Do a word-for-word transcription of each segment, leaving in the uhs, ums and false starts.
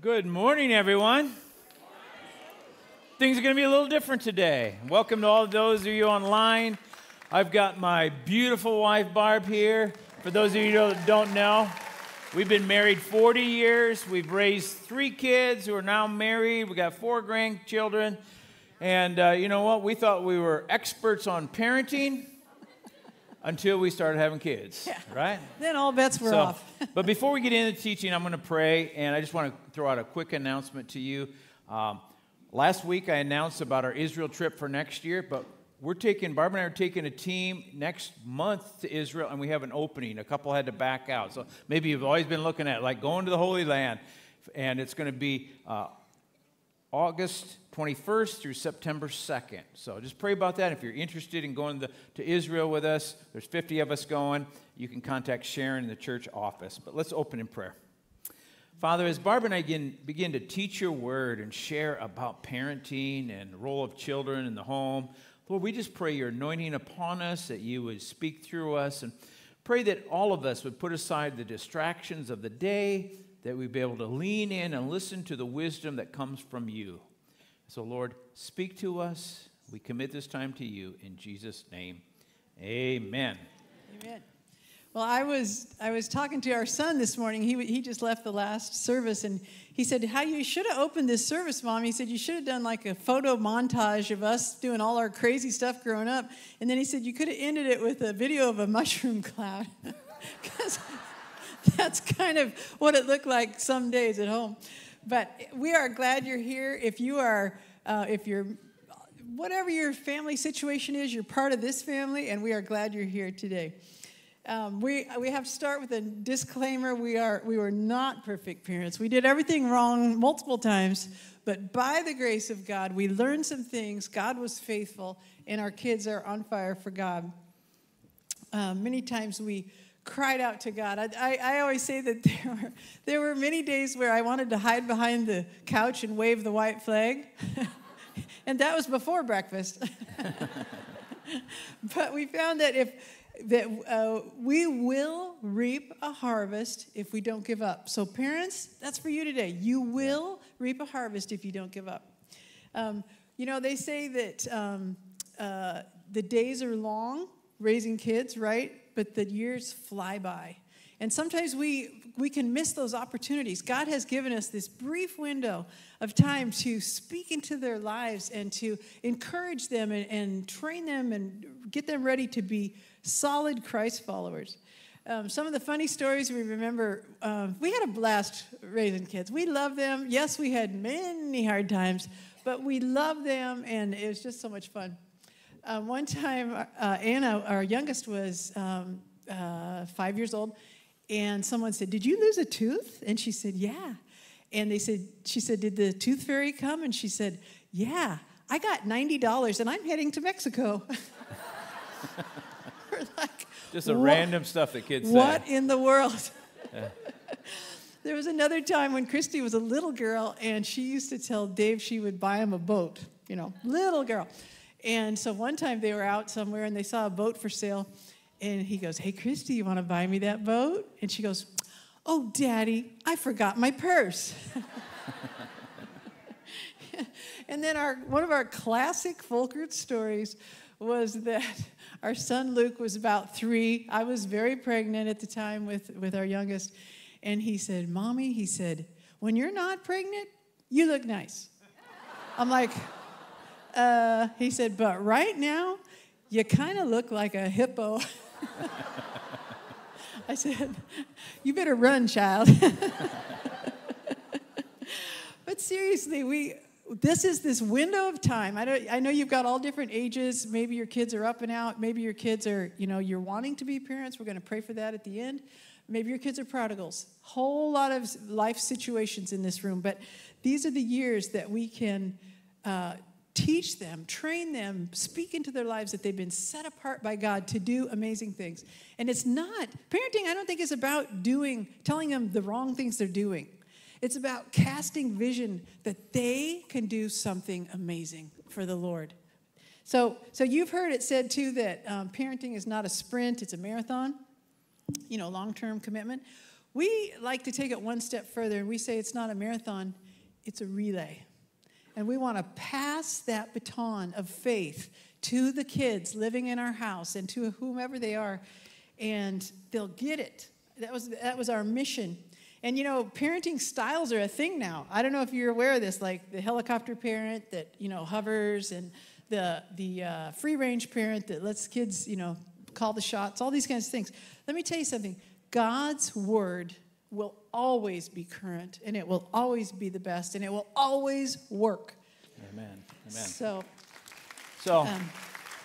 Good morning, everyone. Good morning. Things are going to be a little different today. Welcome to all of those of you online. I've got my beautiful wife, Barb, here. For those of you that don't know, we've been married forty years. We've raised three kids who are now married. We've got four grandchildren. And uh, you know what? We thought we were experts on parenting until we started having kids, yeah. Right? Then all bets were so off. But before we get into teaching, I'm going to pray, and I just want to throw out a quick announcement to you. Um, last week, I announced about our Israel trip for next year, but we're taking, Barb and I are taking a team next month to Israel, and we have an opening. A couple had to back out. So maybe you've always been looking at, like, going to the Holy Land, and it's going to be uh, August twenty-first through September second. So just pray about that. If you're interested in going to, to Israel with us, there's fifty of us going. You can contact Sharon in the church office. But let's open in prayer. Father, as Barb and I begin, begin to teach your word and share about parenting and the role of children in the home, Lord, we just pray your anointing upon us, that you would speak through us, and pray that all of us would put aside the distractions of the day, that we'd be able to lean in and listen to the wisdom that comes from you. So, Lord, speak to us. We commit this time to you in Jesus' name. Amen. Amen. Well, I was I was talking to our son this morning. He he just left the last service, and he said, "How you should have opened this service, Mom." He said, "You should have done like a photo montage of us doing all our crazy stuff growing up." And then he said, "You could have ended it with a video of a mushroom cloud." Because that's kind of what it looked like some days at home. But we are glad you're here. If you are, uh, if you're, whatever your family situation is, you're part of this family, and we are glad you're here today. Um, we we have to start with a disclaimer. We are we were not perfect parents. We did everything wrong multiple times, but by the grace of God, we learned some things. God was faithful, and our kids are on fire for God. Uh, many times we cried out to God. I, I, I always say that there were, there were many days where I wanted to hide behind the couch and wave the white flag. And that was before breakfast. But we found that if that uh, we will reap a harvest if we don't give up. So parents, that's for you today. You will reap a harvest if you don't give up. Um, you know, they say that um, uh, the days are long raising kids, right? But the years fly by. And sometimes we we can miss those opportunities. God has given us this brief window of time to speak into their lives and to encourage them and, and train them and get them ready to be solid Christ followers. Um, some of the funny stories we remember, uh, we had a blast raising kids. We loved them. Yes, we had many hard times, but we loved them, and it was just so much fun. Uh, one time, uh, Anna, our youngest, was um, uh, five years old, and someone said, "Did you lose a tooth?" And she said, "Yeah." And they said, she said, "Did the tooth fairy come?" And she said, "Yeah, I got ninety dollars, and I'm heading to Mexico." We're like, just the random stuff that kids say. What in the world? Yeah. There was another time when Christy was a little girl, and she used to tell Dave she would buy him a boat, you know, little girl. And so one time they were out somewhere, and they saw a boat for sale. And he goes, "Hey, Christy, you want to buy me that boat?" And she goes, "Oh, Daddy, I forgot my purse." And then our one of our classic Folkert stories was that our son Luke was about three. I was very pregnant at the time with, with our youngest. And he said, "Mommy," he said, "when you're not pregnant, you look nice." I'm like... Uh, he said, "But right now, you kind of look like a hippo." I said, "You better run, child." But seriously, we this is this window of time. I don't. I know you've got all different ages. Maybe your kids are up and out. Maybe your kids are, you know, you're wanting to be parents. We're going to pray for that at the end. Maybe your kids are prodigals. Whole lot of life situations in this room. But these are the years that we can... Uh, Teach them, train them, speak into their lives that they've been set apart by God to do amazing things. And it's not, parenting I don't think is about doing, telling them the wrong things they're doing. It's about casting vision that they can do something amazing for the Lord. So, so you've heard it said too that um, parenting is not a sprint, it's a marathon, you know, long-term commitment. We like to take it one step further, and we say it's not a marathon, it's a relay. And we want to pass that baton of faith to the kids living in our house and to whomever they are, and they'll get it. That was that was our mission. And, you know, parenting styles are a thing now. I don't know if you're aware of this, like the helicopter parent that, you know, hovers, and the the uh, free-range parent that lets kids, you know, call the shots, all these kinds of things. Let me tell you something. God's word will always be current, and it will always be the best, and it will always work. Amen. Amen. So, so um,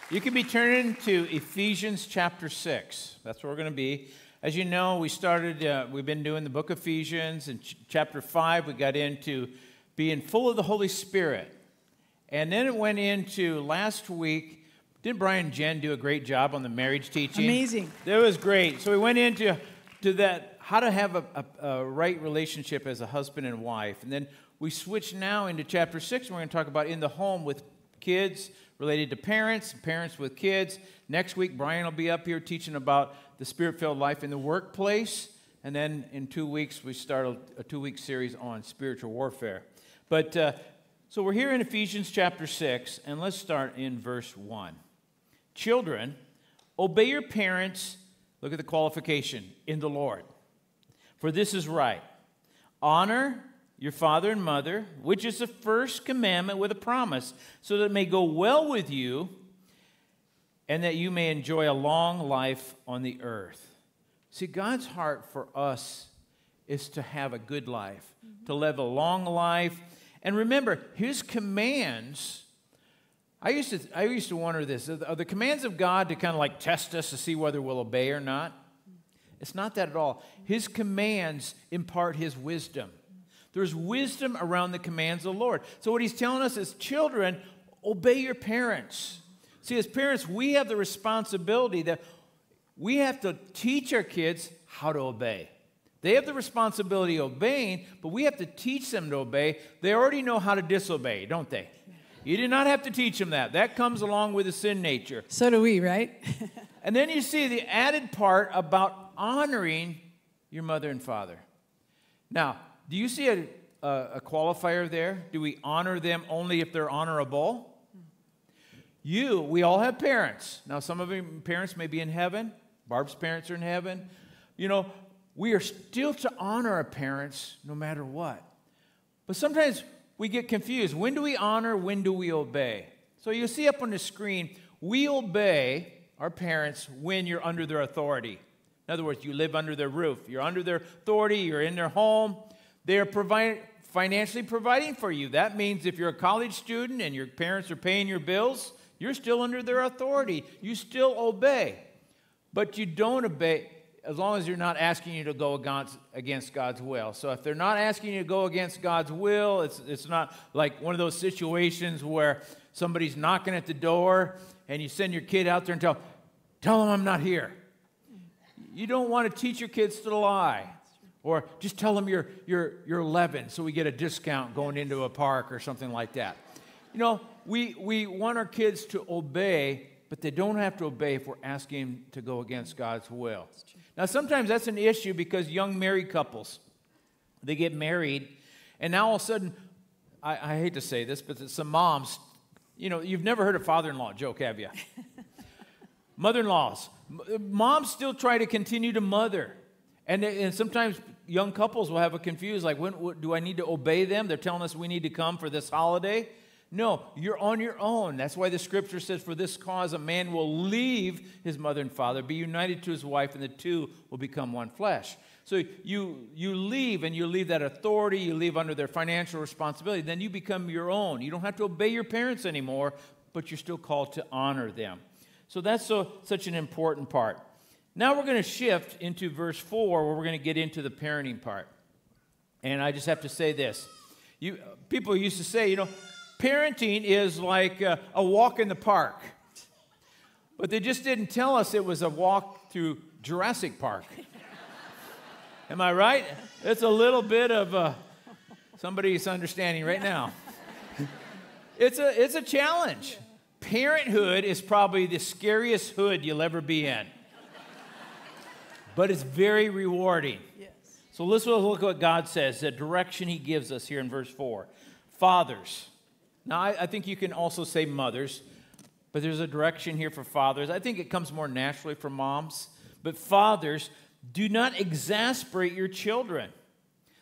you can be turning to Ephesians chapter six. That's where we're going to be. As you know, we started, uh, we've been doing the book of Ephesians. In ch- chapter five, we got into being full of the Holy Spirit. And then it went into last week. Didn't Brian and Jen do a great job on the marriage teaching? Amazing. That was great. So we went into to that, how to have a, a, a right relationship as a husband and wife. And then we switch now into chapter six. We're going to talk about in the home with kids, related to parents, parents with kids. Next week, Brian will be up here teaching about the spirit-filled life in the workplace. And then in two weeks, we start a, a two-week series on spiritual warfare. But uh, so we're here in Ephesians chapter six, and let's start in verse one. Children, obey your parents, look at the qualification, in the Lord, for this is right. Honor your father and mother, which is the first commandment with a promise, so that it may go well with you and that you may enjoy a long life on the earth. See, God's heart for us is to have a good life, mm-hmm. to live a long life. And remember, his commands, I used to I used to wonder this, are the commands of God to kind of like test us to see whether we'll obey or not? It's not that at all. His commands impart his wisdom. There's wisdom around the commands of the Lord. So what he's telling us is, children, obey your parents. See, as parents, we have the responsibility that we have to teach our kids how to obey. They have the responsibility of obeying, but we have to teach them to obey. They already know how to disobey, don't they? You do not have to teach them that. That comes along with the sin nature. So do we, right? And then you see the added part about honoring your mother and father. Now, do you see a, a, a qualifier there? Do we honor them only if they're honorable? You, we all have parents. Now, some of your parents may be in heaven. Barb's parents are in heaven. You know, we are still to honor our parents no matter what. But sometimes we get confused. When do we honor? When do we obey? So you'll see up on the screen, we obey our parents when you're under their authority. In other words, you live under their roof. You're under their authority. You're in their home. They are providing, financially providing for you. That means if you're a college student and your parents are paying your bills, you're still under their authority. You still obey. But you don't obey as long as they're not asking you to go against God's will. So if they're not asking you to go against God's will, it's, it's not like one of those situations where somebody's knocking at the door and you send your kid out there and tell, tell them I'm not here. You don't want to teach your kids to lie. Or just tell them you're, you're, you're eleven, so we get a discount going into a park or something like that. You know, we, we want our kids to obey, but they don't have to obey if we're asking them to go against God's will. Now, sometimes that's an issue because young married couples, they get married, and now all of a sudden, I, I hate to say this, but some moms, you know, you've never heard a father-in-law joke, have you? Mother-in-laws. Moms still try to continue to mother. And, and sometimes young couples will have a confused, like, when, when, do I need to obey them? They're telling us we need to come for this holiday. No, you're on your own. That's why the scripture says, for this cause a man will leave his mother and father, be united to his wife, and the two will become one flesh. So you, you leave, and you leave that authority. You leave under their financial responsibility. Then you become your own. You don't have to obey your parents anymore, but you're still called to honor them. So that's so, such an important part. Now we're going to shift into verse four, where we're going to get into the parenting part. And I just have to say this. You, people used to say, you know, parenting is like a, a walk in the park. But they just didn't tell us it was a walk through Jurassic Park. Am I right? It's a little bit of a, somebody's understanding right now. It's a, it's a challenge. Parenthood is probably the scariest hood you'll ever be in. But it's very rewarding. Yes. So let's look at what God says, the direction he gives us here in verse four. Fathers. Now, I, I think you can also say mothers, but there's a direction here for fathers. I think it comes more naturally for moms. But fathers, do not exasperate your children.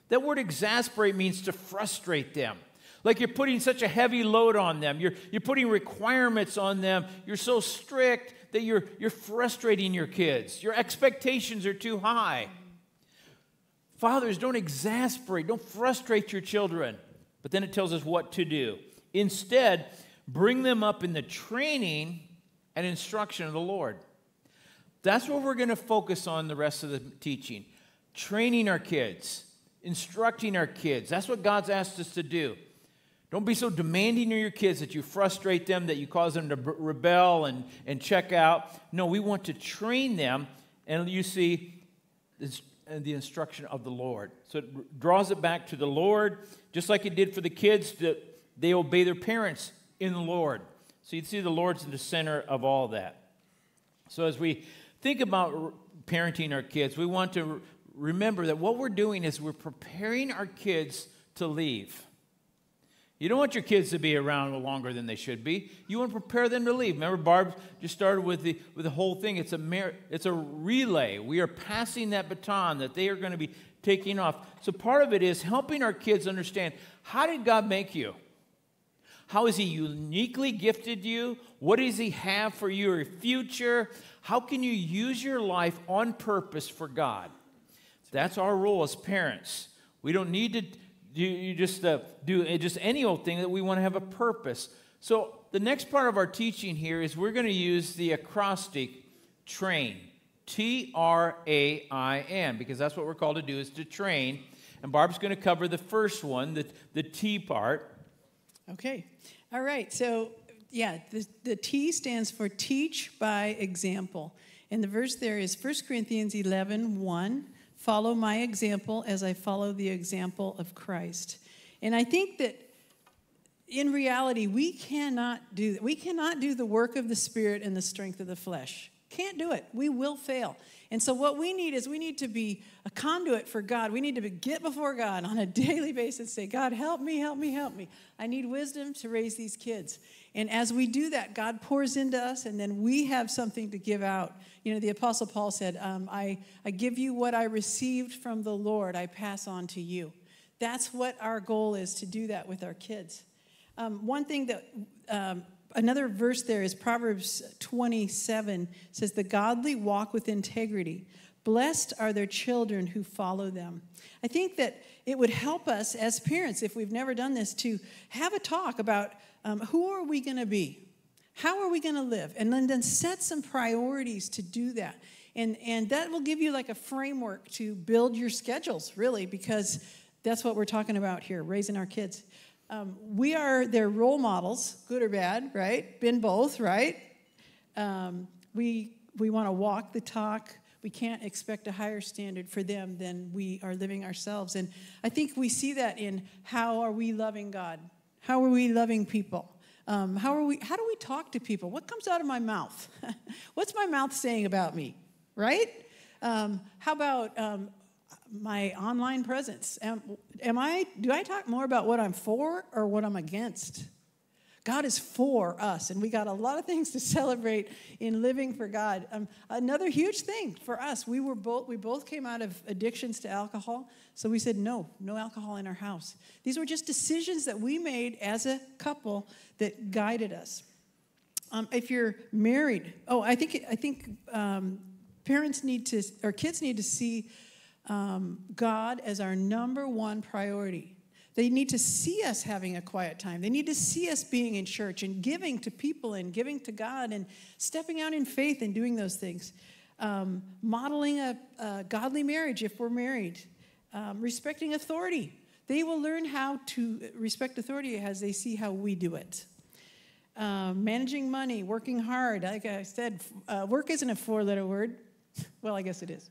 That word exasperate means to frustrate them. Like you're putting such a heavy load on them. You're, you're putting requirements on them. You're so strict that you're, you're frustrating your kids. Your expectations are too high. Fathers, don't exasperate. Don't frustrate your children. But then it tells us what to do. Instead, bring them up in the training and instruction of the Lord. That's what we're going to focus on the rest of the teaching. Training our kids. Instructing our kids. That's what God's asked us to do. Don't be so demanding of your kids that you frustrate them, that you cause them to rebel and, and check out. No, we want to train them, and you see it's the instruction of the Lord. So it draws it back to the Lord, just like it did for the kids, that they obey their parents in the Lord. So you see the Lord's in the center of all that. So as we think about parenting our kids, we want to remember that what we're doing is we're preparing our kids to leave. You don't want your kids to be around longer than they should be. You want to prepare them to leave. Remember, Barb just started with the, with the whole thing. It's a, mer- it's a relay. We are passing that baton that they are going to be taking off. So part of it is helping our kids understand, how did God make you? How has he uniquely gifted you? What does he have for your future? How can you use your life on purpose for God? That's our role as parents. We don't need to... You, you just uh, do just any old thing, that we want to have a purpose. So the next part of our teaching here is we're going to use the acrostic train, T R A I N, because that's what we're called to do, is to train. And Barb's going to cover the first one, the, the T part. Okay. All right. So, yeah, the, the T stands for teach by example. And the verse there is First Corinthians eleven, one. Follow my example as I follow the example of Christ. And I think that in reality, we cannot do we cannot do the work of the Spirit and the strength of the flesh. Can't do it. We will fail. And so what we need is we need to be a conduit for God. We need to be, get before God on a daily basis, say, God, help me, help me, help me. I need wisdom to raise these kids. And as we do that, God pours into us, and then we have something to give out. You know, the Apostle Paul said, um, I, I give you what I received from the Lord, I pass on to you. That's what our goal is, to do that with our kids. Um, one thing that, um, another verse there is Proverbs twenty-seven, says, the godly walk with integrity. Blessed are their children who follow them. I think that it would help us as parents, if we've never done this, to have a talk about um, who are we going to be? How are we going to live? And then, then set some priorities to do that. And, and that will give you like a framework to build your schedules, really, because that's what we're talking about here, raising our kids. Um, we are their role models, good or bad, right? Been both, right? Um, we we want to walk the talk. We can't expect a higher standard for them than we are living ourselves. And I think we see that in how are we loving God? How are we loving people? Um, how are we? How do we talk to people? What comes out of my mouth? What's my mouth saying about me, right? Um, how about um, my online presence? Am, am I? Do I talk more about what I'm for or what I'm against? God is for us, and we got a lot of things to celebrate in living for God. Um, another huge thing for us, we were both we both came out of addictions to alcohol, so we said no, no alcohol in our house. These were just decisions that we made as a couple that guided us. Um, if you're married, oh, I think I think um, parents need to or kids need to see um, God as our number one priority. They need to see us having a quiet time. They need to see us being in church and giving to people and giving to God and stepping out in faith and doing those things. Um, modeling a, a godly marriage if we're married. Um, respecting authority. They will learn how to respect authority as they see how we do it. Um, managing money, working hard. Like I said, uh, work isn't a four-letter word. Well, I guess it is.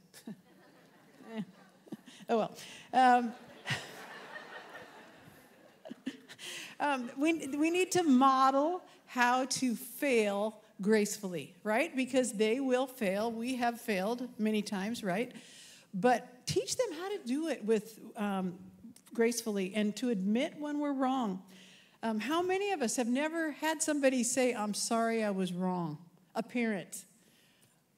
Oh, well. Um, Um, we, we need to model how to fail gracefully, right? Because they will fail. We have failed many times, right? But teach them how to do it with um, gracefully and to admit when we're wrong. Um, how many of us have never had somebody say, I'm sorry I was wrong? A parent.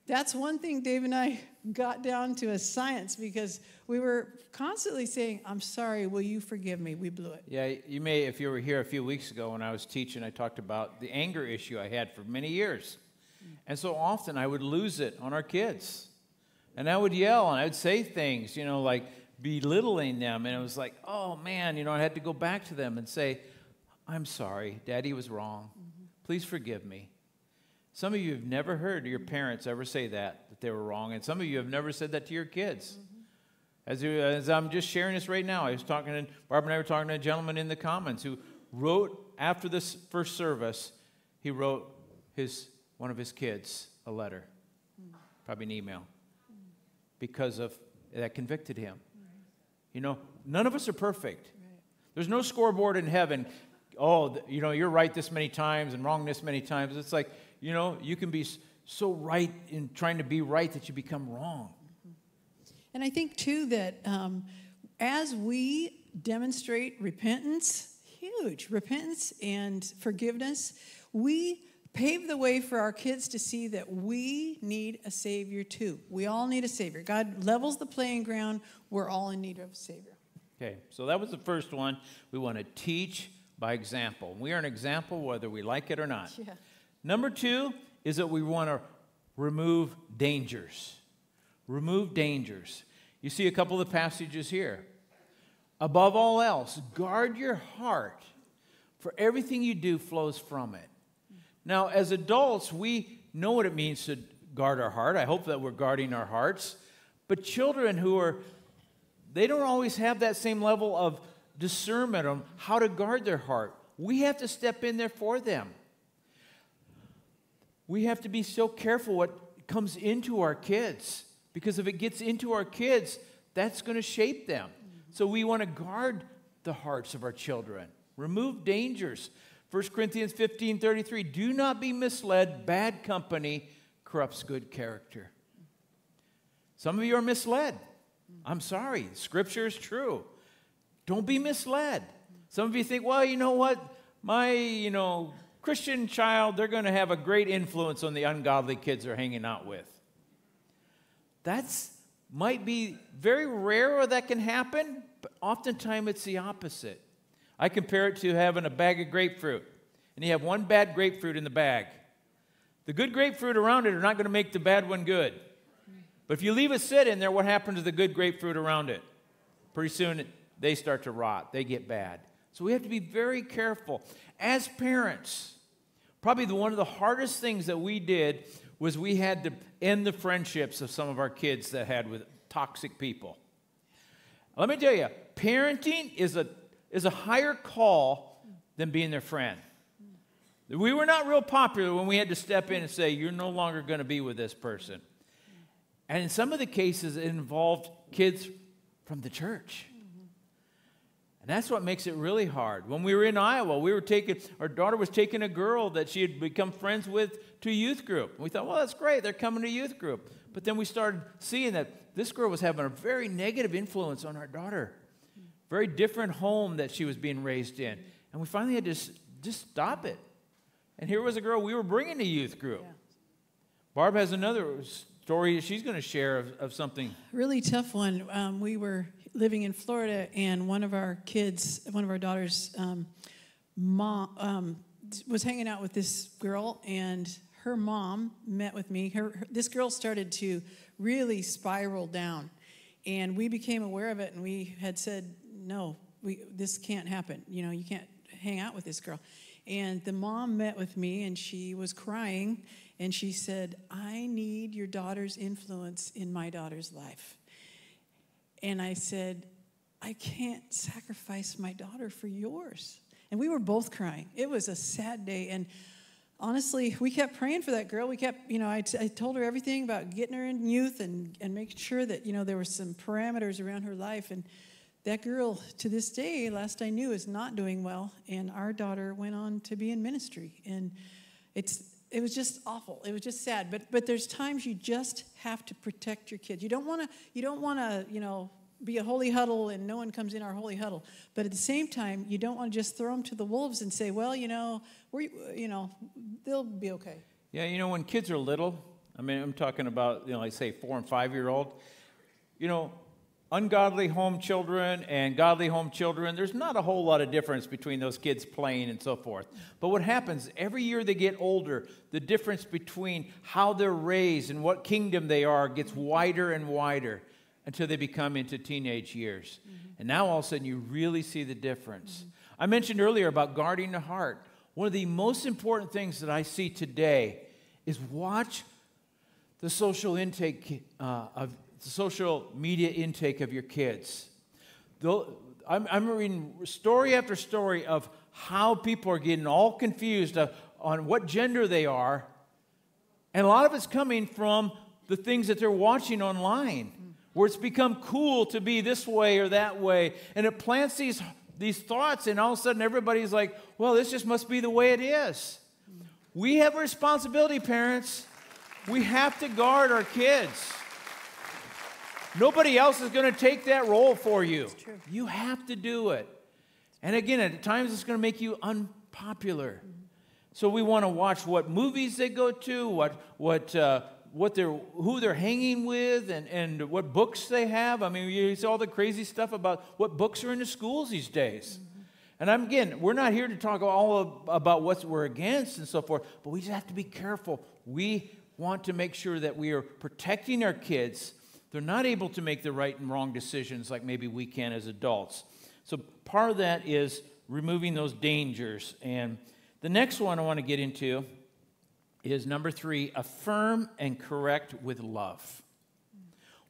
That's one thing Dave and I got down to a science, because we were constantly saying, I'm sorry, will you forgive me? We blew it. Yeah, you may, if you were here a few weeks ago when I was teaching, I talked about the anger issue I had for many years. And so often I would lose it on our kids. And I would yell and I would say things, you know, like belittling them. And it was like, oh, man, you know, I had to go back to them and say, I'm sorry, Daddy was wrong. Please forgive me. Some of you have never heard your parents ever say that, that they were wrong. And some of you have never said that to your kids. Mm-hmm. As, you, as I'm just sharing this right now, I was talking to, Barb and I were talking to a gentleman in the Commons who wrote, after this first service, he wrote his one of his kids a letter, mm. probably an email, mm. because of that convicted him. Right. You know, none of us are perfect. Right. There's no scoreboard in heaven. Oh, you know, you're right this many times and wrong this many times. It's like, you know, you can be so right in trying to be right that you become wrong. And I think, too, that um, as we demonstrate repentance, huge repentance and forgiveness, we pave the way for our kids to see that we need a Savior, too. We all need a Savior. God levels the playing ground. We're all in need of a Savior. Okay, so that was the first one. We want to teach by example. We are an example whether we like it or not. Yeah. Number two is that we want to remove dangers. Remove dangers. You see a couple of the passages here. Above all else, guard your heart, for everything you do flows from it. Now, as adults, we know what it means to guard our heart. I hope that we're guarding our hearts. But children who are, they don't always have that same level of discernment on how to guard their heart. We have to step in there for them. We have to be so careful what comes into our kids, because if it gets into our kids, that's going to shape them. So we want to guard the hearts of our children. Remove dangers. First Corinthians fifteen thirty-three, do not be misled. Bad company corrupts good character. Some of you are misled. I'm sorry. Scripture is true. Don't be misled. Some of you think, well, you know what? My, you know... Christian child, they're going to have a great influence on the ungodly kids they're hanging out with. That's might be very rare where that can happen, but oftentimes it's the opposite. I compare it to having a bag of grapefruit, and you have one bad grapefruit in the bag. The good grapefruit around it are not going to make the bad one good. But if you leave a sit in there, what happens to the good grapefruit around it? Pretty soon they start to rot. They get bad. So we have to be very careful. As parents, probably the, one of the hardest things that we did was we had to end the friendships of some of our kids that had with toxic people. Let me tell you, parenting is a, is a higher call than being their friend. We were not real popular when we had to step in and say, you're no longer going to be with this person. And in some of the cases, it involved kids from the church. And that's what makes it really hard. When we were in Iowa, we were taking, our daughter was taking a girl that she had become friends with to youth group. And we thought, well, that's great. They're coming to youth group. But then we started seeing that this girl was having a very negative influence on our daughter. Very different home that she was being raised in. And we finally had to just, just stop it. And here was a girl we were bringing to youth group. Yeah. Barb has another story she's going to share of, of something. Really tough one. Um, we were living in Florida, and one of our kids, one of our daughters' um, mom um, was hanging out with this girl, and her mom met with me. Her, her, this girl started to really spiral down, and we became aware of it, and we had said, no, we, this can't happen. You know, you can't hang out with this girl. And the mom met with me, and she was crying, and she said, I need your daughter's influence in my daughter's life. And I said, I can't sacrifice my daughter for yours. And we were both crying. It was a sad day. And honestly, we kept praying for that girl. We kept, you know, I, t I told her everything about getting her in youth and, and making sure that, you know, there were some parameters around her life. And that girl, to this day, last I knew, is not doing well. And our daughter went on to be in ministry. And it's it was just awful. It was just sad. But but there's times you just have to protect your kids. You don't want to, you don't want to, you know, be a holy huddle and no one comes in our holy huddle. But at the same time, you don't want to just throw them to the wolves and say, well, you know, we, you know, they'll be okay. Yeah, you know, when kids are little, I mean, I'm talking about, you know, like say four and five-year-old, you know, ungodly home children and godly home children, there's not a whole lot of difference between those kids playing and so forth. But what happens, every year they get older, the difference between how they're raised and what kingdom they are gets wider and wider until they become into teenage years. Mm-hmm. And now all of a sudden you really see the difference. Mm-hmm. I mentioned earlier about guarding the heart. One of the most important things that I see today is watch the social intake uh, of the social media intake of your kids. I'm, I'm reading story after story of how people are getting all confused on what gender they are. And a lot of it's coming from the things that they're watching online, where it's become cool to be this way or that way. And it plants these, these thoughts, and all of a sudden everybody's like, well, this just must be the way it is. We have a responsibility, parents. We have to guard our kids. Nobody else is going to take that role for you. You have to do it. And again, at times it's going to make you unpopular. Mm-hmm. So we want to watch what movies they go to, what what uh, what they're who they're hanging with, and and what books they have. I mean, you see all the crazy stuff about what books are in the schools these days. Mm-hmm. And I'm, again, we're not here to talk all of, about what we're against and so forth, but we just have to be careful. We want to make sure that we are protecting our kids. They're not able to make the right and wrong decisions like maybe we can as adults. So part of that is removing those dangers. And the next one I want to get into is number three, affirm and correct with love.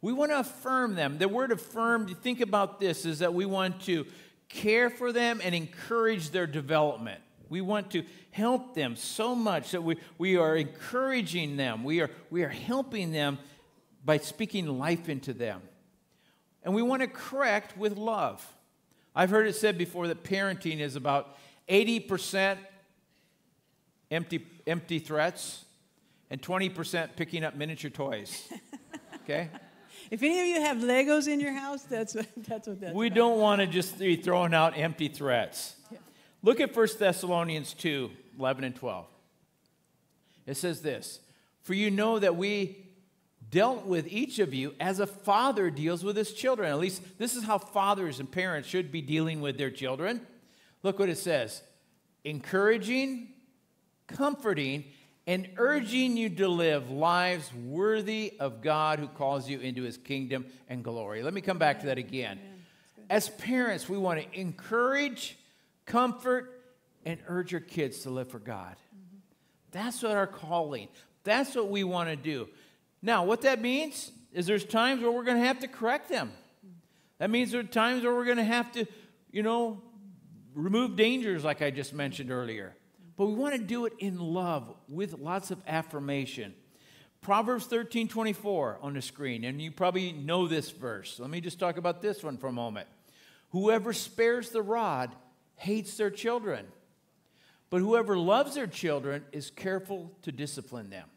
We want to affirm them. The word affirm, you think about this, is that we want to care for them and encourage their development. We want to help them so much that we, we are encouraging them. We are, we are helping them by speaking life into them. And we want to correct with love. I've heard it said before that parenting is about eighty percent empty, empty threats and twenty percent picking up miniature toys. Okay? If any of you have Legos in your house, that's what that's what that's We about. Don't want to just be throwing out empty threats. Yeah. Look at First Thessalonians two, eleven and twelve. It says this, "For you know that we dealt with each of you as a father deals with his children." At least this is how fathers and parents should be dealing with their children. Look what it says. Encouraging, comforting, and urging you to live lives worthy of God who calls you into his kingdom and glory. Let me come back to that again. As parents, we want to encourage, comfort, and urge our kids to live for God. That's what our calling. That's what we want to do. Now, what that means is there's times where we're going to have to correct them. That means there are times where we're going to have to, you know, remove dangers like I just mentioned earlier. But we want to do it in love with lots of affirmation. Proverbs thirteen twenty-four on the screen, and you probably know this verse. Let me just talk about this one for a moment. Whoever spares the rod hates their children, but whoever loves their children is careful to discipline them.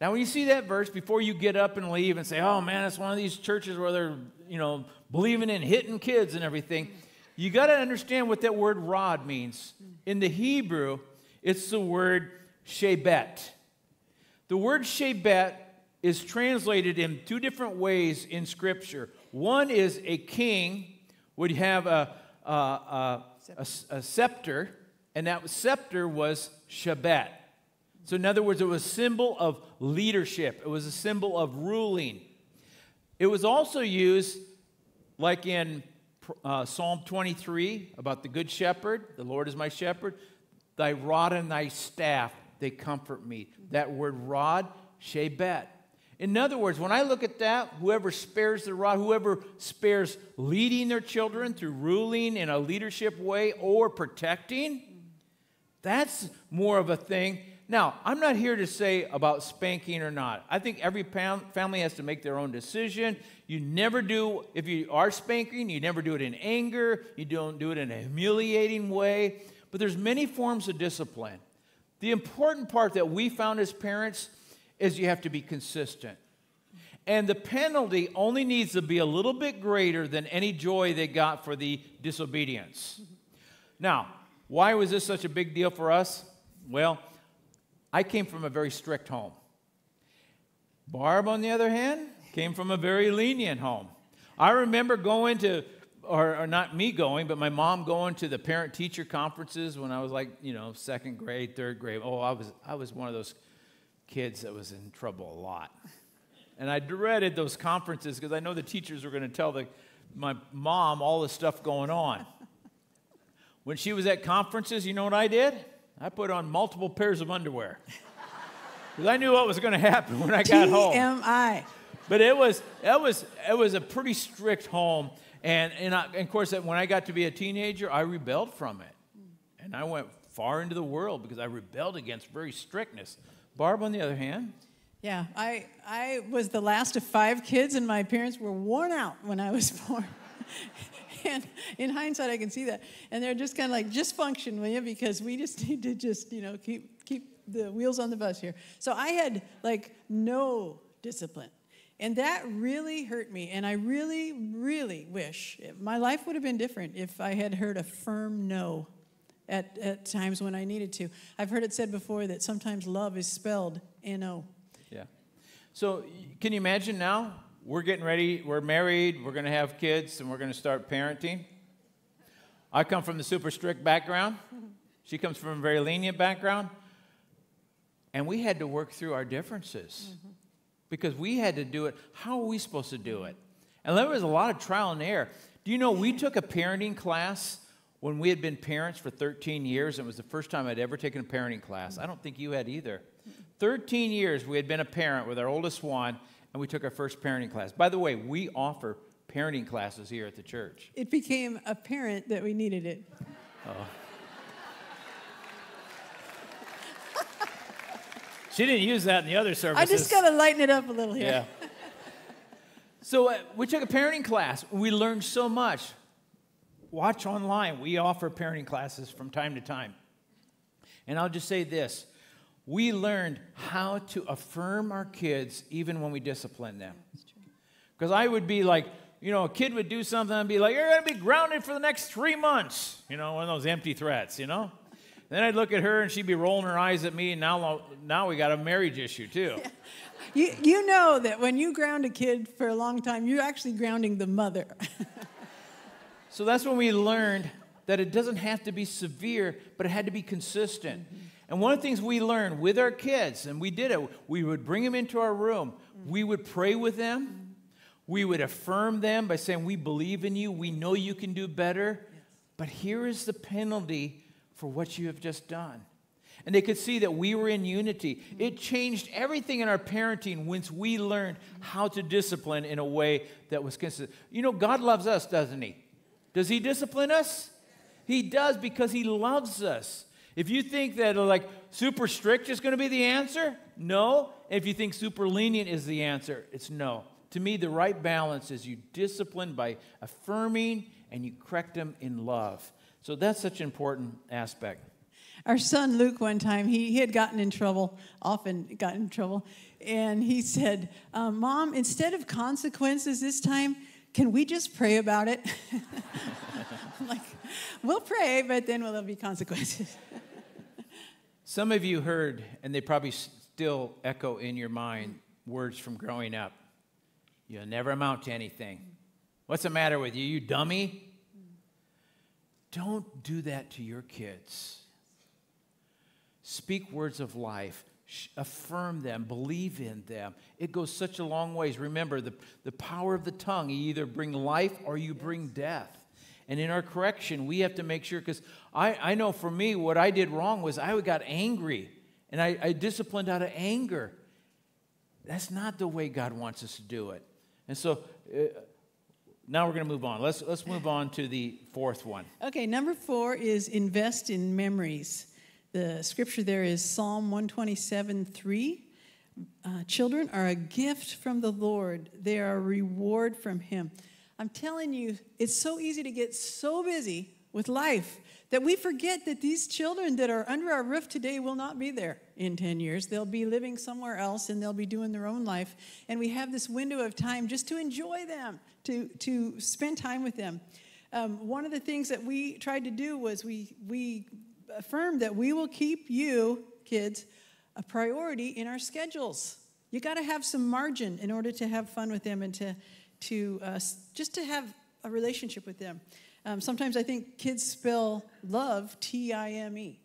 Now, when you see that verse, before you get up and leave and say, oh, man, it's one of these churches where they're, you know, believing in hitting kids and everything, you got to understand what that word rod means. In the Hebrew, it's the word shebet. The word shebet is translated in two different ways in Scripture. One is a king would have a, a, a, a, a scepter, and that scepter was shebet. So in other words, it was a symbol of leadership. It was a symbol of ruling. It was also used, like in uh, Psalm twenty-three, about the good shepherd, the Lord is my shepherd, thy rod and thy staff, they comfort me. That word rod, shebet. In other words, when I look at that, whoever spares the rod, whoever spares leading their children through ruling in a leadership way or protecting, that's more of a thing. Now, I'm not here to say about spanking or not. I think every family has to make their own decision. You never do, if you are spanking, you never do it in anger. You don't do it in a humiliating way. But there's many forms of discipline. The important part that we found as parents is you have to be consistent. And the penalty only needs to be a little bit greater than any joy they got for the disobedience. Now, why was this such a big deal for us? Well, I came from a very strict home. Barb, on the other hand, came from a very lenient home. I remember going to, or, or not me going, but my mom going to the parent-teacher conferences when I was like, you know, second grade, third grade. Oh, I was, I was one of those kids that was in trouble a lot. And I dreaded those conferences because I know the teachers were going to tell the, my mom all the stuff going on. When she was at conferences, you know what I did? I put on multiple pairs of underwear. Because I knew what was going to happen when I got home. T M I. But it was, it was, it was a pretty strict home. And, and, I, and of course, when I got to be a teenager, I rebelled from it. And I went far into the world because I rebelled against very strictness. Barb, on the other hand. Yeah, I, I was the last of five kids, and my parents were worn out when I was born. And in hindsight, I can see that. And they're just kind of like, just function, will you? Because we just need to just, you know, keep keep the wheels on the bus here. So I had, like, no discipline. And that really hurt me. And I really, really wish my life would have been different if I had heard a firm no at, at times when I needed to. I've heard it said before that sometimes love is spelled N O. Yeah. So can you imagine now? We're getting ready, we're married, we're going to have kids, and we're going to start parenting. I come from the super strict background. She comes from a very lenient background. And we had to work through our differences mm-hmm. because we had to do it. How are we supposed to do it? And there was a lot of trial and error. Do you know we took a parenting class when we had been parents for thirteen years? It was the first time I'd ever taken a parenting class. I don't think you had either. thirteen years we had been a parent with our oldest one. And we took our first parenting class. By the way, we offer parenting classes here at the church. It became apparent that we needed it. Oh. She didn't use that in the other services. I just got to lighten it up a little here. Yeah. So uh, we took a parenting class. We learned so much. Watch online. We offer parenting classes from time to time. And I'll just say this. We learned how to affirm our kids even when we discipline them. Because I would be like, you know, a kid would do something and be like, you're going to be grounded for the next three months. You know, one of those empty threats, you know. Then I'd look at her and she'd be rolling her eyes at me, and now, now we got a marriage issue too. Yeah. You, you know that when you ground a kid for a long time, you're actually grounding the mother. So that's when we learned that it doesn't have to be severe, but it had to be consistent. Mm-hmm. And one of the things we learned with our kids, and we did it, we would bring them into our room. We would pray with them. We would affirm them by saying, we believe in you. We know you can do better. Yes. But here is the penalty for what you have just done. And they could see that we were in unity. It changed everything in our parenting once we learned how to discipline in a way that was consistent. You know, God loves us, doesn't he? Does he discipline us? He does, because he loves us. If you think that, like, super strict is going to be the answer, no. If you think super lenient is the answer, it's no. To me, the right balance is you discipline by affirming and you correct them in love. So that's such an important aspect. Our son Luke, one time, he, he had gotten in trouble, often got in trouble, and he said, uh, Mom, instead of consequences this time, can we just pray about it? I'm like, we'll pray, but then will there be consequences? Some of you heard, and they probably still echo in your mind, words from growing up. You'll never amount to anything. What's the matter with you, you dummy? Don't do that to your kids. Speak words of life. Affirm them. Believe in them. It goes such a long ways. Remember, the, the power of the tongue, you either bring life or you bring death. And in our correction, we have to make sure, because I, I know for me, what I did wrong was I got angry, and I, I disciplined out of anger. That's not the way God wants us to do it. And so uh, now we're going to move on. Let's, let's move on to the fourth one. Okay, number four is invest in memories. The scripture there is Psalm one twenty-seven, three. Uh, Children are a gift from the Lord. They are a reward from him. I'm telling you, it's so easy to get so busy with life, that we forget that these children that are under our roof today will not be there in ten years. They'll be living somewhere else, and they'll be doing their own life. And we have this window of time just to enjoy them, to, to spend time with them. Um, one of the things that we tried to do was we, we affirmed that we will keep you, kids, a priority in our schedules. You got to have some margin in order to have fun with them and to, to uh, just to have a relationship with them. Um, sometimes I think kids spell love T I M E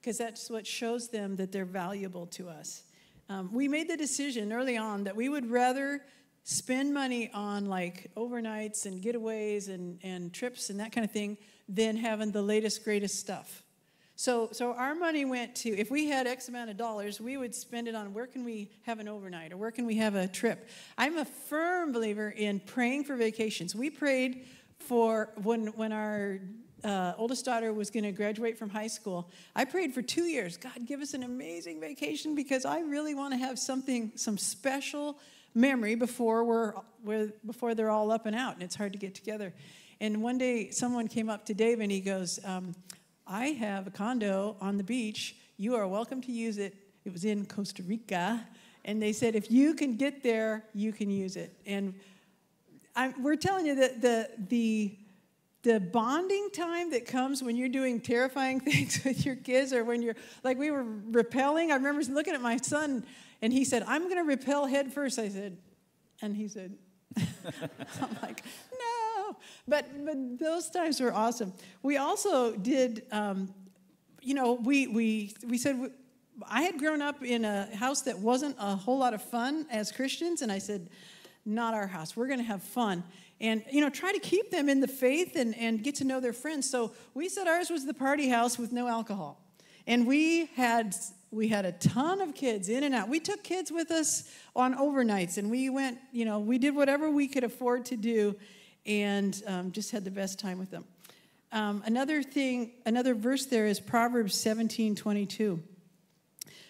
because that's what shows them that they're valuable to us. Um, we made the decision early on that we would rather spend money on like overnights and getaways and, and trips and that kind of thing than having the latest, greatest stuff. So, so our money went to, if we had X amount of dollars, we would spend it on where can we have an overnight or where can we have a trip. I'm a firm believer in praying for vacations. We prayed for when, when our uh, oldest daughter was going to graduate from high school. I prayed for two years, God, give us an amazing vacation because I really want to have something, some special memory before, we're, we're, before they're all up and out, and it's hard to get together. And one day someone came up to Dave, and he goes, um, I have a condo on the beach. You are welcome to use it. It was in Costa Rica. And they said, if you can get there, you can use it. And I'm, we're telling you that the, the, the bonding time that comes when you're doing terrifying things with your kids, or when you're, like we were rappelling. I remember looking at my son, and he said, I'm going to rappel head first. I said, and he said, I'm like, no. But, but those times were awesome. We also did, um, you know, we, we, we said, we, I had grown up in a house that wasn't a whole lot of fun as Christians, and I said, not our house. We're going to have fun. And, you know, try to keep them in the faith and, and get to know their friends. So we said ours was the party house with no alcohol. And we had we had a ton of kids in and out. We took kids with us on overnights. And we went, you know, we did whatever we could afford to do and um, just had the best time with them. Um, another thing, another verse there is Proverbs seventeen twenty-two.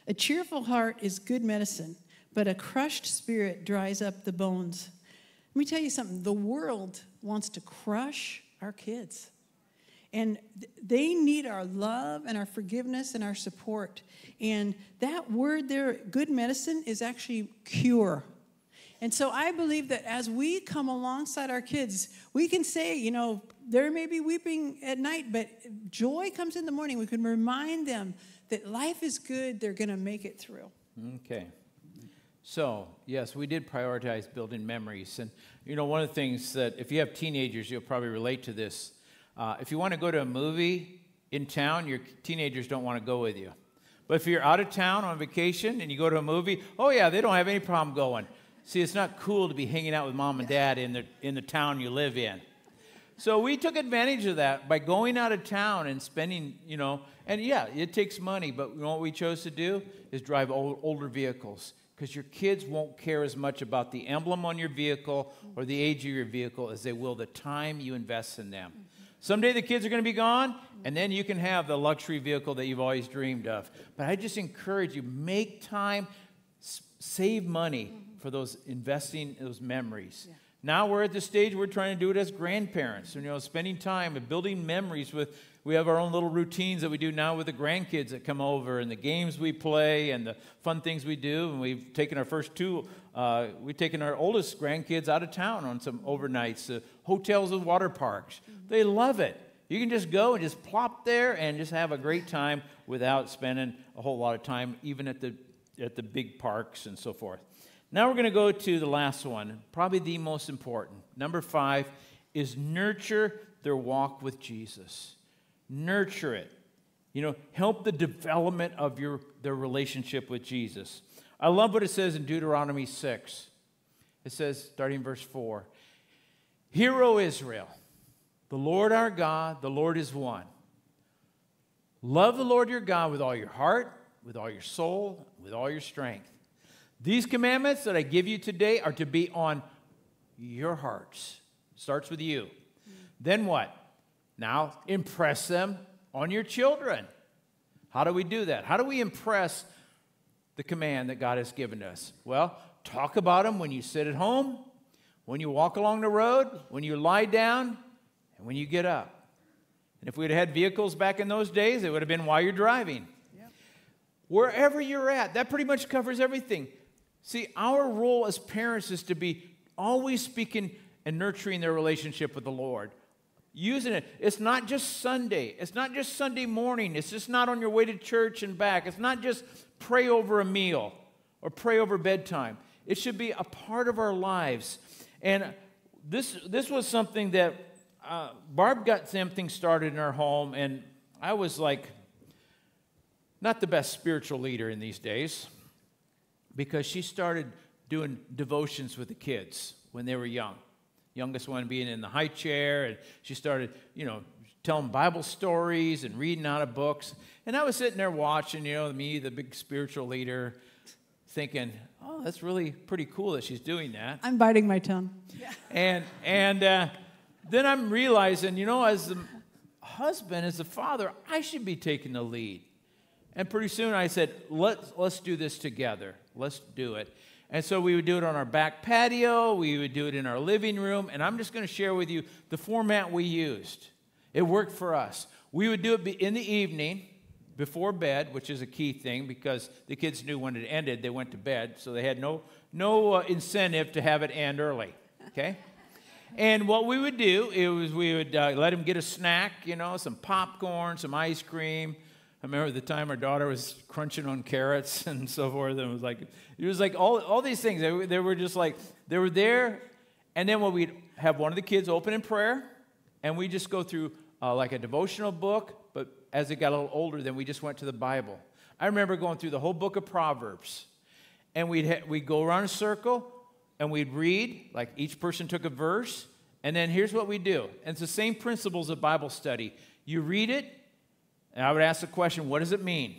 A cheerful heart is good medicine, but a crushed spirit dries up the bones. Let me tell you something. The world wants to crush our kids. And they need our love and our forgiveness and our support. And that word there, good medicine, is actually cure. And so I believe that as we come alongside our kids, we can say, you know, there may be weeping at night, but joy comes in the morning. We can remind them that life is good. They're going to make it through. Okay. So, yes, we did prioritize building memories. And, you know, one of the things that if you have teenagers, you'll probably relate to this. Uh, if you want to go to a movie in town, your teenagers don't want to go with you. But if you're out of town on vacation and you go to a movie, oh, yeah, they don't have any problem going. See, it's not cool to be hanging out with mom and dad in the, in the town you live in. So we took advantage of that by going out of town and spending, you know, and, yeah, it takes money. But you know what we chose to do is drive old, older vehicles, because your kids won't care as much about the emblem on your vehicle or the age of your vehicle as they will the time you invest in them. Someday the kids are going to be gone, and then you can have the luxury vehicle that you've always dreamed of. But I just encourage you, make time, save money for those investing those memories. Yeah. Now we're at the stage we're trying to do it as grandparents, and, you know, spending time and building memories with. We have our own little routines that we do now with the grandkids that come over, and the games we play and the fun things we do. And we've taken our first two, uh, we've taken our oldest grandkids out of town on some overnights, uh, hotels with water parks. Mm-hmm. They love it. You can just go and just plop there and just have a great time without spending a whole lot of time, even at the, at the big parks and so forth. Now we're going to go to the last one, probably the most important. Number five is nurture their walk with Jesus. Nurture it. You know, help the development of your their relationship with Jesus. I love what it says in Deuteronomy six. It says, starting verse four, "Hear, O Israel, the Lord our God, the Lord is one. Love the Lord your God with all your heart, with all your soul, with all your strength. These commandments that I give you today are to be on your hearts." Starts with you. Then what? Now, impress them on your children. How do we do that? How do we impress the command that God has given us? Well, talk about them when you sit at home, when you walk along the road, when you lie down, and when you get up. And if we would have had vehicles back in those days, it would have been while you're driving. Yep. Wherever you're at, that pretty much covers everything. See, our role as parents is to be always speaking and nurturing their relationship with the Lord. Using it. It's not just Sunday. It's not just Sunday morning. It's just not on your way to church and back. It's not just pray over a meal or pray over bedtime. It should be a part of our lives. And this this was something that uh, Barb got something started in our home, and I was like not the best spiritual leader in these days because she started doing devotions with the kids when they were young. Youngest one being in the high chair, and she started, you know, telling Bible stories and reading out of books. And I was sitting there watching, you know, me, the big spiritual leader, thinking, oh, that's really pretty cool that she's doing that. I'm biting my tongue. And and uh, then I'm realizing, you know, as the husband, as the father, I should be taking the lead. And pretty soon I said, let's let's do this together. Let's do it. And so we would do it on our back patio, we would do it in our living room, and I'm just going to share with you the format we used. It worked for us. We would do it in the evening before bed, which is a key thing because the kids knew when it ended, they went to bed, so they had no, no uh, incentive to have it end early, okay? And what we would do is we would uh, let them get a snack, you know, some popcorn, some ice cream. I remember the time our daughter was crunching on carrots and so forth, and it was like, it was like all, all these things. They, they were just like, they were there, and then when we'd have one of the kids open in prayer, and we just go through uh, like a devotional book, but as it got a little older, then we just went to the Bible. I remember going through the whole book of Proverbs, and we'd, ha- we'd go around a circle, and we'd read, like each person took a verse, and then here's what we do. And it's the same principles of Bible study. You read it, and I would ask the question, what does it mean?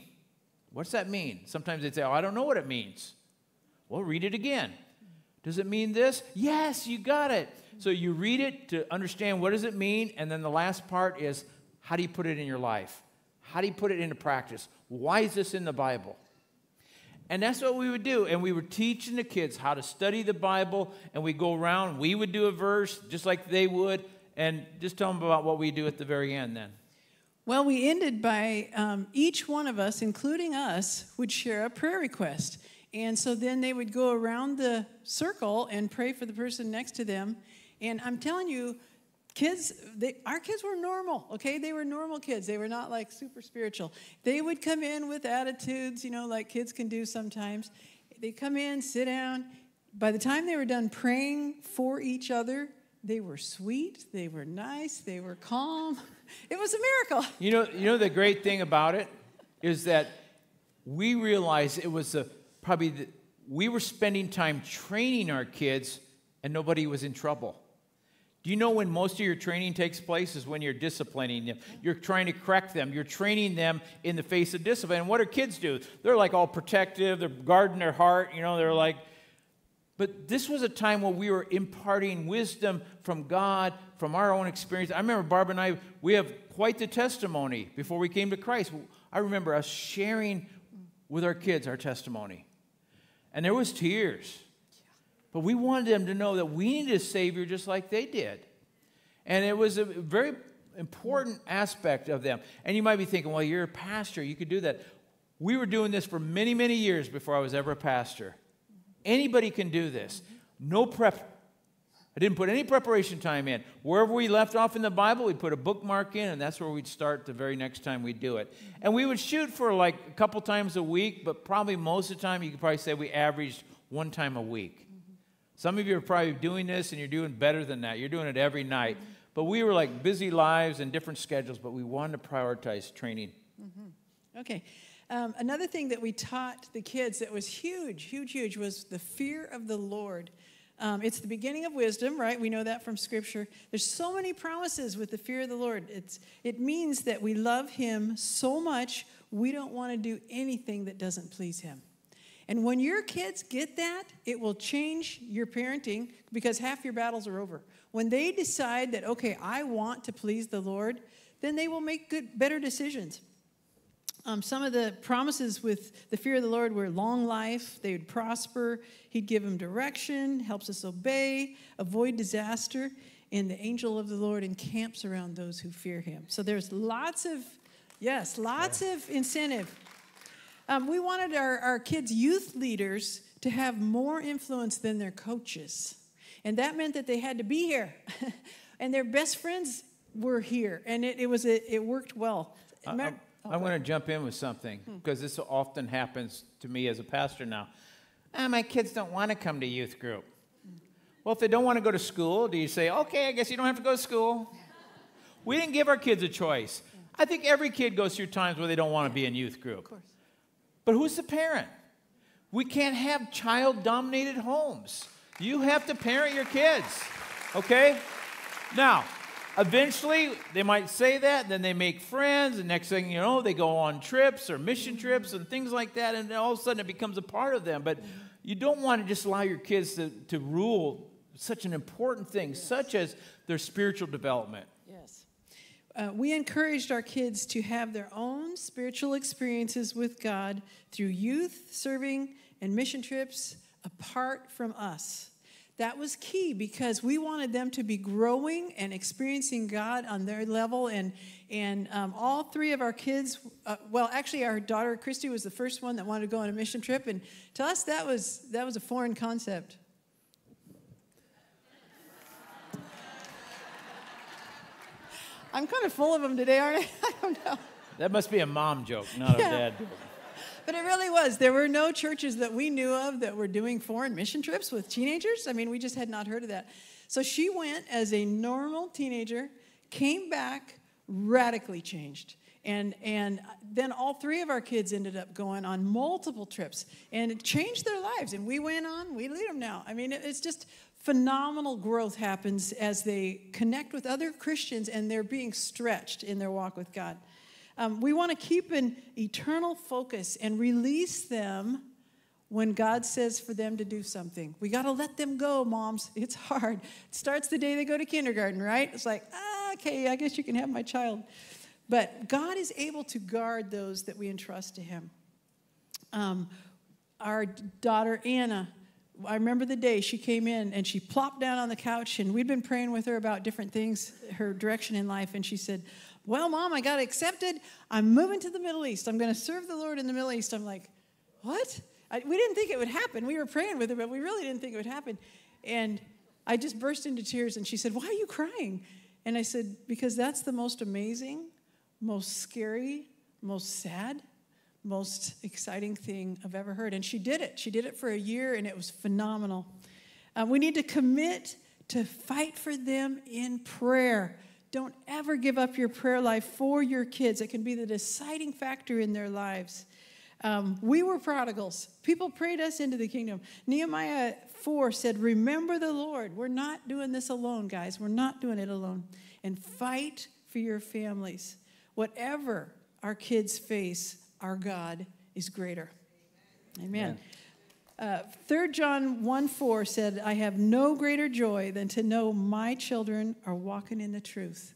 What's that mean? Sometimes they'd say, oh, I don't know what it means. Well, read it again. Does it mean this? Yes, you got it. So you read it to understand what does it mean, and then the last part is, how do you put it in your life? How do you put it into practice? Why is this in the Bible? And that's what we would do, and we were teaching the kids how to study the Bible, and we'd go around, we would do a verse just like they would, and just tell them about what we do at the very end then. Well, we ended by um, each one of us, including us, would share a prayer request. And so then they would go around the circle and pray for the person next to them. And I'm telling you, kids, they, our kids were normal, okay? They were normal kids. They were not, like, super spiritual. They would come in with attitudes, you know, like kids can do sometimes. They come in, sit down. By the time they were done praying for each other, they were sweet, they were nice, they were calm. It was a miracle. You know, you know the great thing about it is that we realized it was a, probably the, we were spending time training our kids and nobody was in trouble. Do you know when most of your training takes place is when you're disciplining them. You're trying to correct them. You're training them in the face of discipline. And what do kids do? They're like all protective. They're guarding their heart. You know, they're like... But this was a time when we were imparting wisdom from God, from our own experience. I remember Barb and I, we have quite the testimony before we came to Christ. I remember us sharing with our kids our testimony. And there was tears. But we wanted them to know that we needed a Savior just like they did. And it was a very important aspect of them. And you might be thinking, well, you're a pastor, you could do that. We were doing this for many, many years before I was ever a pastor. Anybody can do this. No prep. I didn't put any preparation time in. Wherever we left off in the Bible, we put a bookmark in, and that's where we'd start the very next time we do it. And we would shoot for like a couple times a week, but probably most of the time, you could probably say we averaged one time a week. Some of you are probably doing this, and you're doing better than that. You're doing it every night. But we were like busy lives and different schedules, but we wanted to prioritize training. Mm-hmm. Okay. Um, another thing that we taught the kids that was huge, huge, huge was the fear of the Lord. Um, it's the beginning of wisdom, right? We know that from Scripture. There's so many promises with the fear of the Lord. It's, it means that we love Him so much, we don't want to do anything that doesn't please Him. And when your kids get that, it will change your parenting because half your battles are over. When they decide that, okay, I want to please the Lord, then they will make good, better decisions. Um, some of the promises with the fear of the Lord were long life, they would prosper, He'd give them direction, helps us obey, avoid disaster. And the angel of the Lord encamps around those who fear him. So there's lots of, yes, lots yeah. of incentive. Um, we wanted our, our kids' youth leaders to have more influence than their coaches. And that meant that they had to be here. And their best friends were here. And it, it, was a, it worked well. I, I, I want to jump in with something, because hmm. this often happens to me as a pastor now. Oh, my kids don't want to come to youth group. Well, if they don't want to go to school, do you say, okay, I guess you don't have to go to school? We didn't give our kids a choice. Yeah. I think every kid goes through times where they don't want to be in youth group. Of course. But who's the parent? We can't have child-dominated homes. You have to parent your kids, okay? Now, eventually, they might say that, then they make friends, and next thing you know, they go on trips or mission trips and things like that, and all of a sudden it becomes a part of them. But you don't want to just allow your kids to, to rule such an important thing, yes. such as their spiritual development. Yes. Uh, we encouraged our kids to have their own spiritual experiences with God through youth, serving, and mission trips apart from us. That was key, because we wanted them to be growing and experiencing God on their level. And, and um, all three of our kids, uh, well, actually our daughter, Christy, was the first one that wanted to go on a mission trip. And to us, that was, that was a foreign concept. I'm kind of full of them today, aren't I? I don't know. That must be a mom joke, not yeah. a dad joke. But it really was. There were no churches that we knew of that were doing foreign mission trips with teenagers. I mean, we just had not heard of that. So she went as a normal teenager, came back, radically changed. And, and then all three of our kids ended up going on multiple trips. And it changed their lives. And we went on. We lead them now. I mean, it's just phenomenal growth happens as they connect with other Christians and they're being stretched in their walk with God. Um, we want to keep an eternal focus and release them when God says for them to do something. We got to let them go, moms. It's hard. It starts the day they go to kindergarten, right? It's like, ah, okay, I guess you can have my child. But God is able to guard those that we entrust to him. Um, our daughter, Anna, I remember the day she came in and she plopped down on the couch, and we'd been praying with her about different things, her direction in life, and she said, well, Mom, I got accepted. I'm moving to the Middle East. I'm going to serve the Lord in the Middle East. I'm like, what? I, we didn't think it would happen. We were praying with her, but we really didn't think it would happen. And I just burst into tears, and she said, why are you crying? And I said, because that's the most amazing, most scary, most sad, most exciting thing I've ever heard. And she did it. She did it for a year, and it was phenomenal. Uh, we need to commit to fight for them in prayer. Don't ever give up your prayer life for your kids. It can be the deciding factor in their lives. Um, we were prodigals. People prayed us into the kingdom. Nehemiah four said, remember the Lord. We're not doing this alone, guys. We're not doing it alone. And fight for your families. Whatever our kids face, our God is greater. Amen. Amen. Uh, Third John one four said, I have no greater joy than to know my children are walking in the truth.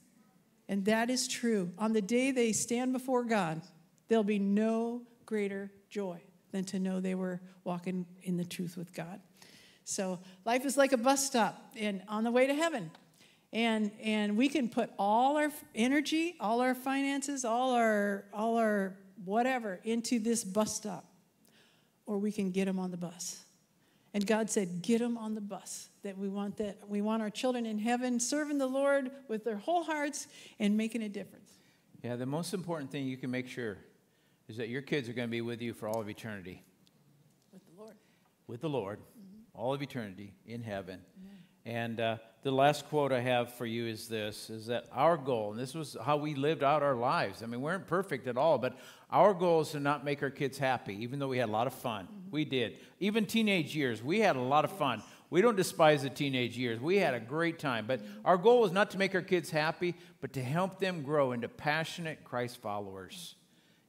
And that is true. On the day they stand before God, there'll be no greater joy than to know they were walking in the truth with God. So life is like a bus stop and on the way to heaven. And, and we can put all our energy, all our finances, all our, all our whatever, into this bus stop, or we can get them on the bus. And God said, get them on the bus, that we want that. We want our children in heaven serving the Lord with their whole hearts and making a difference. Yeah, the most important thing you can make sure is that your kids are going to be with you for all of eternity. With the Lord. With the Lord, mm-hmm. all of eternity in heaven. Yeah. And uh, the last quote I have for you is this, is that our goal, and this was how we lived out our lives. I mean, we weren't perfect at all, but our goal is to not make our kids happy, even though we had a lot of fun. Mm-hmm. We did. Even teenage years, we had a lot of fun. We don't despise the teenage years. We had a great time. But our goal was not to make our kids happy, but to help them grow into passionate Christ followers.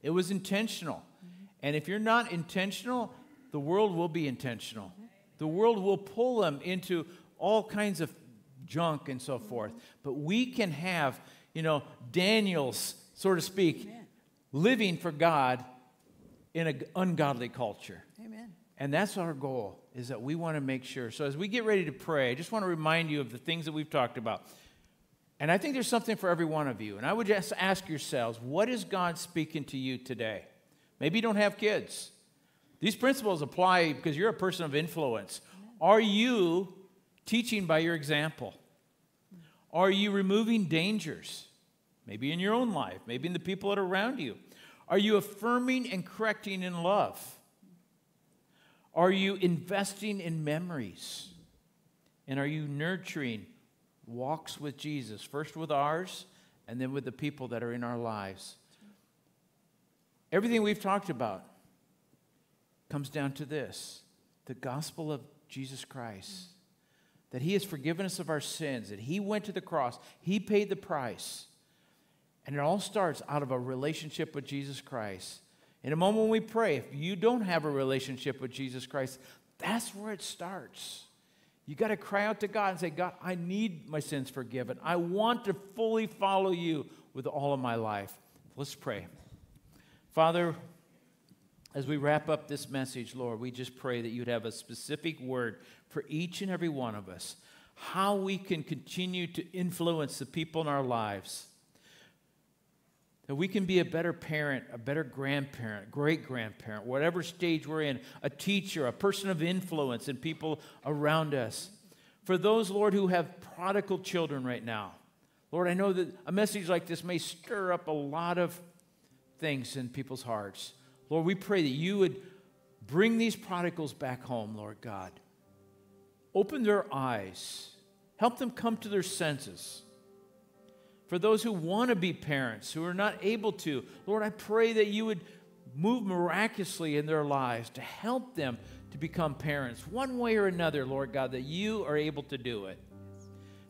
It was intentional. Mm-hmm. And if you're not intentional, the world will be intentional. The world will pull them into all kinds of junk and so forth. But we can have, you know, Daniels, so to speak, Amen. Living for God in an ungodly culture. Amen. And that's our goal. is that we want to make sure. So as we get ready to pray, I just want to remind you of the things that we've talked about. And I think there's something for every one of you. And I would just ask yourselves, what is God speaking to you today? Maybe you don't have kids. These principles apply because you're a person of influence. Are you teaching by your example? Are you removing dangers? Maybe in your own life, maybe in the people that are around you. Are you affirming and correcting in love? Are you investing in memories? And are you nurturing walks with Jesus, first with ours and then with the people that are in our lives? Everything we've talked about comes down to this, the gospel of Jesus Christ, that he has forgiven us of our sins, that he went to the cross, he paid the price. And it all starts out of a relationship with Jesus Christ. In a moment when we pray, if you don't have a relationship with Jesus Christ, that's where it starts. You got to cry out to God and say, God, I need my sins forgiven. I want to fully follow you with all of my life. Let's pray. Father, as we wrap up this message, Lord, we just pray that you'd have a specific word for each and every one of us, how we can continue to influence the people in our lives, that we can be a better parent, a better grandparent, great-grandparent, whatever stage we're in, a teacher, a person of influence in people around us. For those, Lord, who have prodigal children right now, Lord, I know that a message like this may stir up a lot of things in people's hearts. Lord, we pray that you would bring these prodigals back home, Lord God. Open their eyes. Help them come to their senses. For those who want to be parents, who are not able to, Lord, I pray that you would move miraculously in their lives to help them to become parents one way or another, Lord God, that you are able to do it.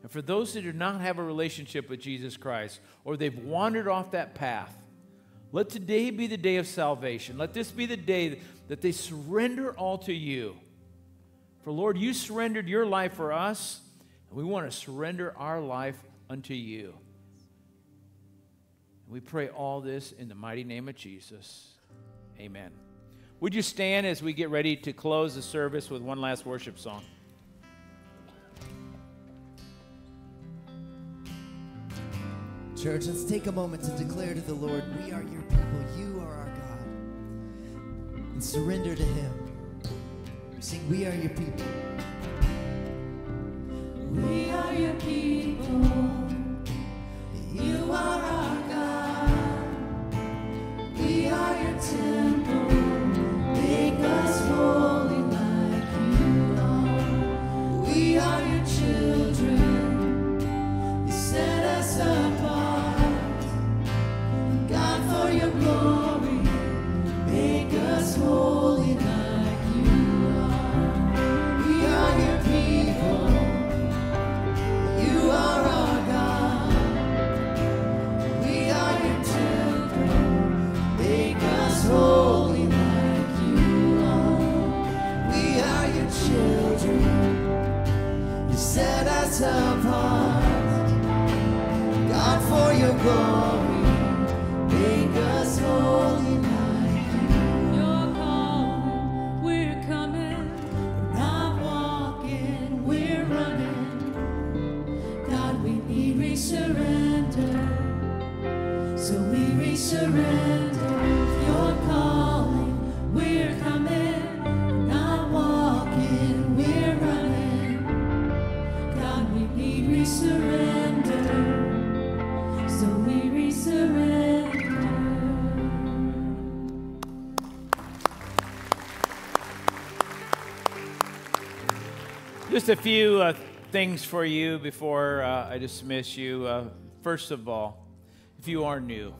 And for those who do not have a relationship with Jesus Christ, or they've wandered off that path, let today be the day of salvation. Let this be the day that they surrender all to you. For, Lord, you surrendered your life for us, and we want to surrender our life unto you. We pray all this in the mighty name of Jesus. Amen. Would you stand as we get ready to close the service with one last worship song? Church, let's take a moment to declare to the Lord, we are your people, you are our God. And surrender to him. We sing, we are your people. We are your people. You are our God. We are your temple. Make us holy like you are. We are your children. You set us apart. God, for your glory, make us holy like you are. We are your people. You are our holy like you are. We are your children. You set us apart. God, for your glory, make us holy like you. You're calling, we're coming. We're not walking, we're running. God, we need resurrender. So we resurrender. You're calling, we're coming, we're not walking, we're running. God, we need resurrender, so we resurrender. Just a few uh, things for you before uh, I dismiss you. Uh, first of all, if you are new,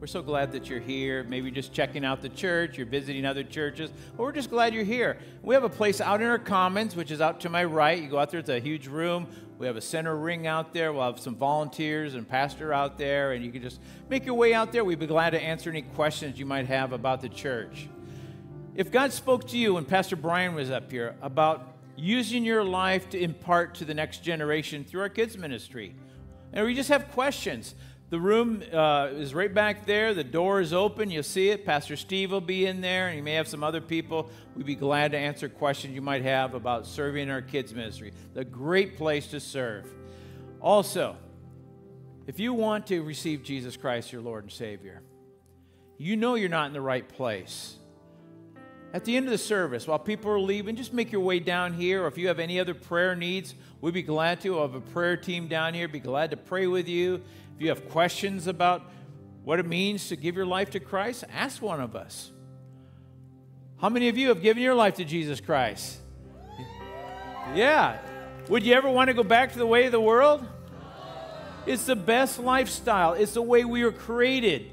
we're so glad that you're here. Maybe just checking out the church, you're visiting other churches, or we're just glad you're here. We have a place out in our commons, which is out to my right. You go out there, it's a huge room. We have a center ring out there. We'll have some volunteers and pastor out there, and you can just make your way out there. We'd be glad to answer any questions you might have about the church. If God spoke to you when Pastor Brian was up here about using your life to impart to the next generation through our kids' ministry, and we just have questions, The room uh, is right back there. The door is open. You'll see it. Pastor Steve will be in there, and you may have some other people. We'd be glad to answer questions you might have about serving our kids' ministry. The great place to serve. Also, if you want to receive Jesus Christ, your Lord and Savior, you know you're not in the right place. At the end of the service, while people are leaving, just make your way down here. Or if you have any other prayer needs, we'd be glad to. We'll have a prayer team down here. Be glad to pray with you. If you have questions about what it means to give your life to Christ, ask one of us. How many of you have given your life to Jesus Christ? Yeah. Would you ever want to go back to the way of the world? It's the best lifestyle. It's the way we were created.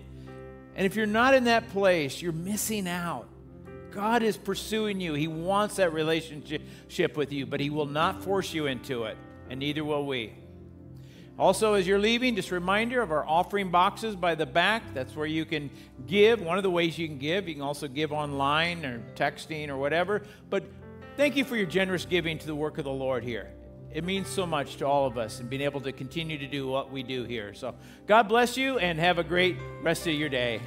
And if you're not in that place, you're missing out. God is pursuing you. He wants that relationship with you, but He will not force you into it, and neither will we. Also, as you're leaving, just a reminder of our offering boxes by the back. That's where you can give. One of the ways you can give, you can also give online or texting or whatever. But thank you for your generous giving to the work of the Lord here. It means so much to all of us and being able to continue to do what we do here. So God bless you and have a great rest of your day.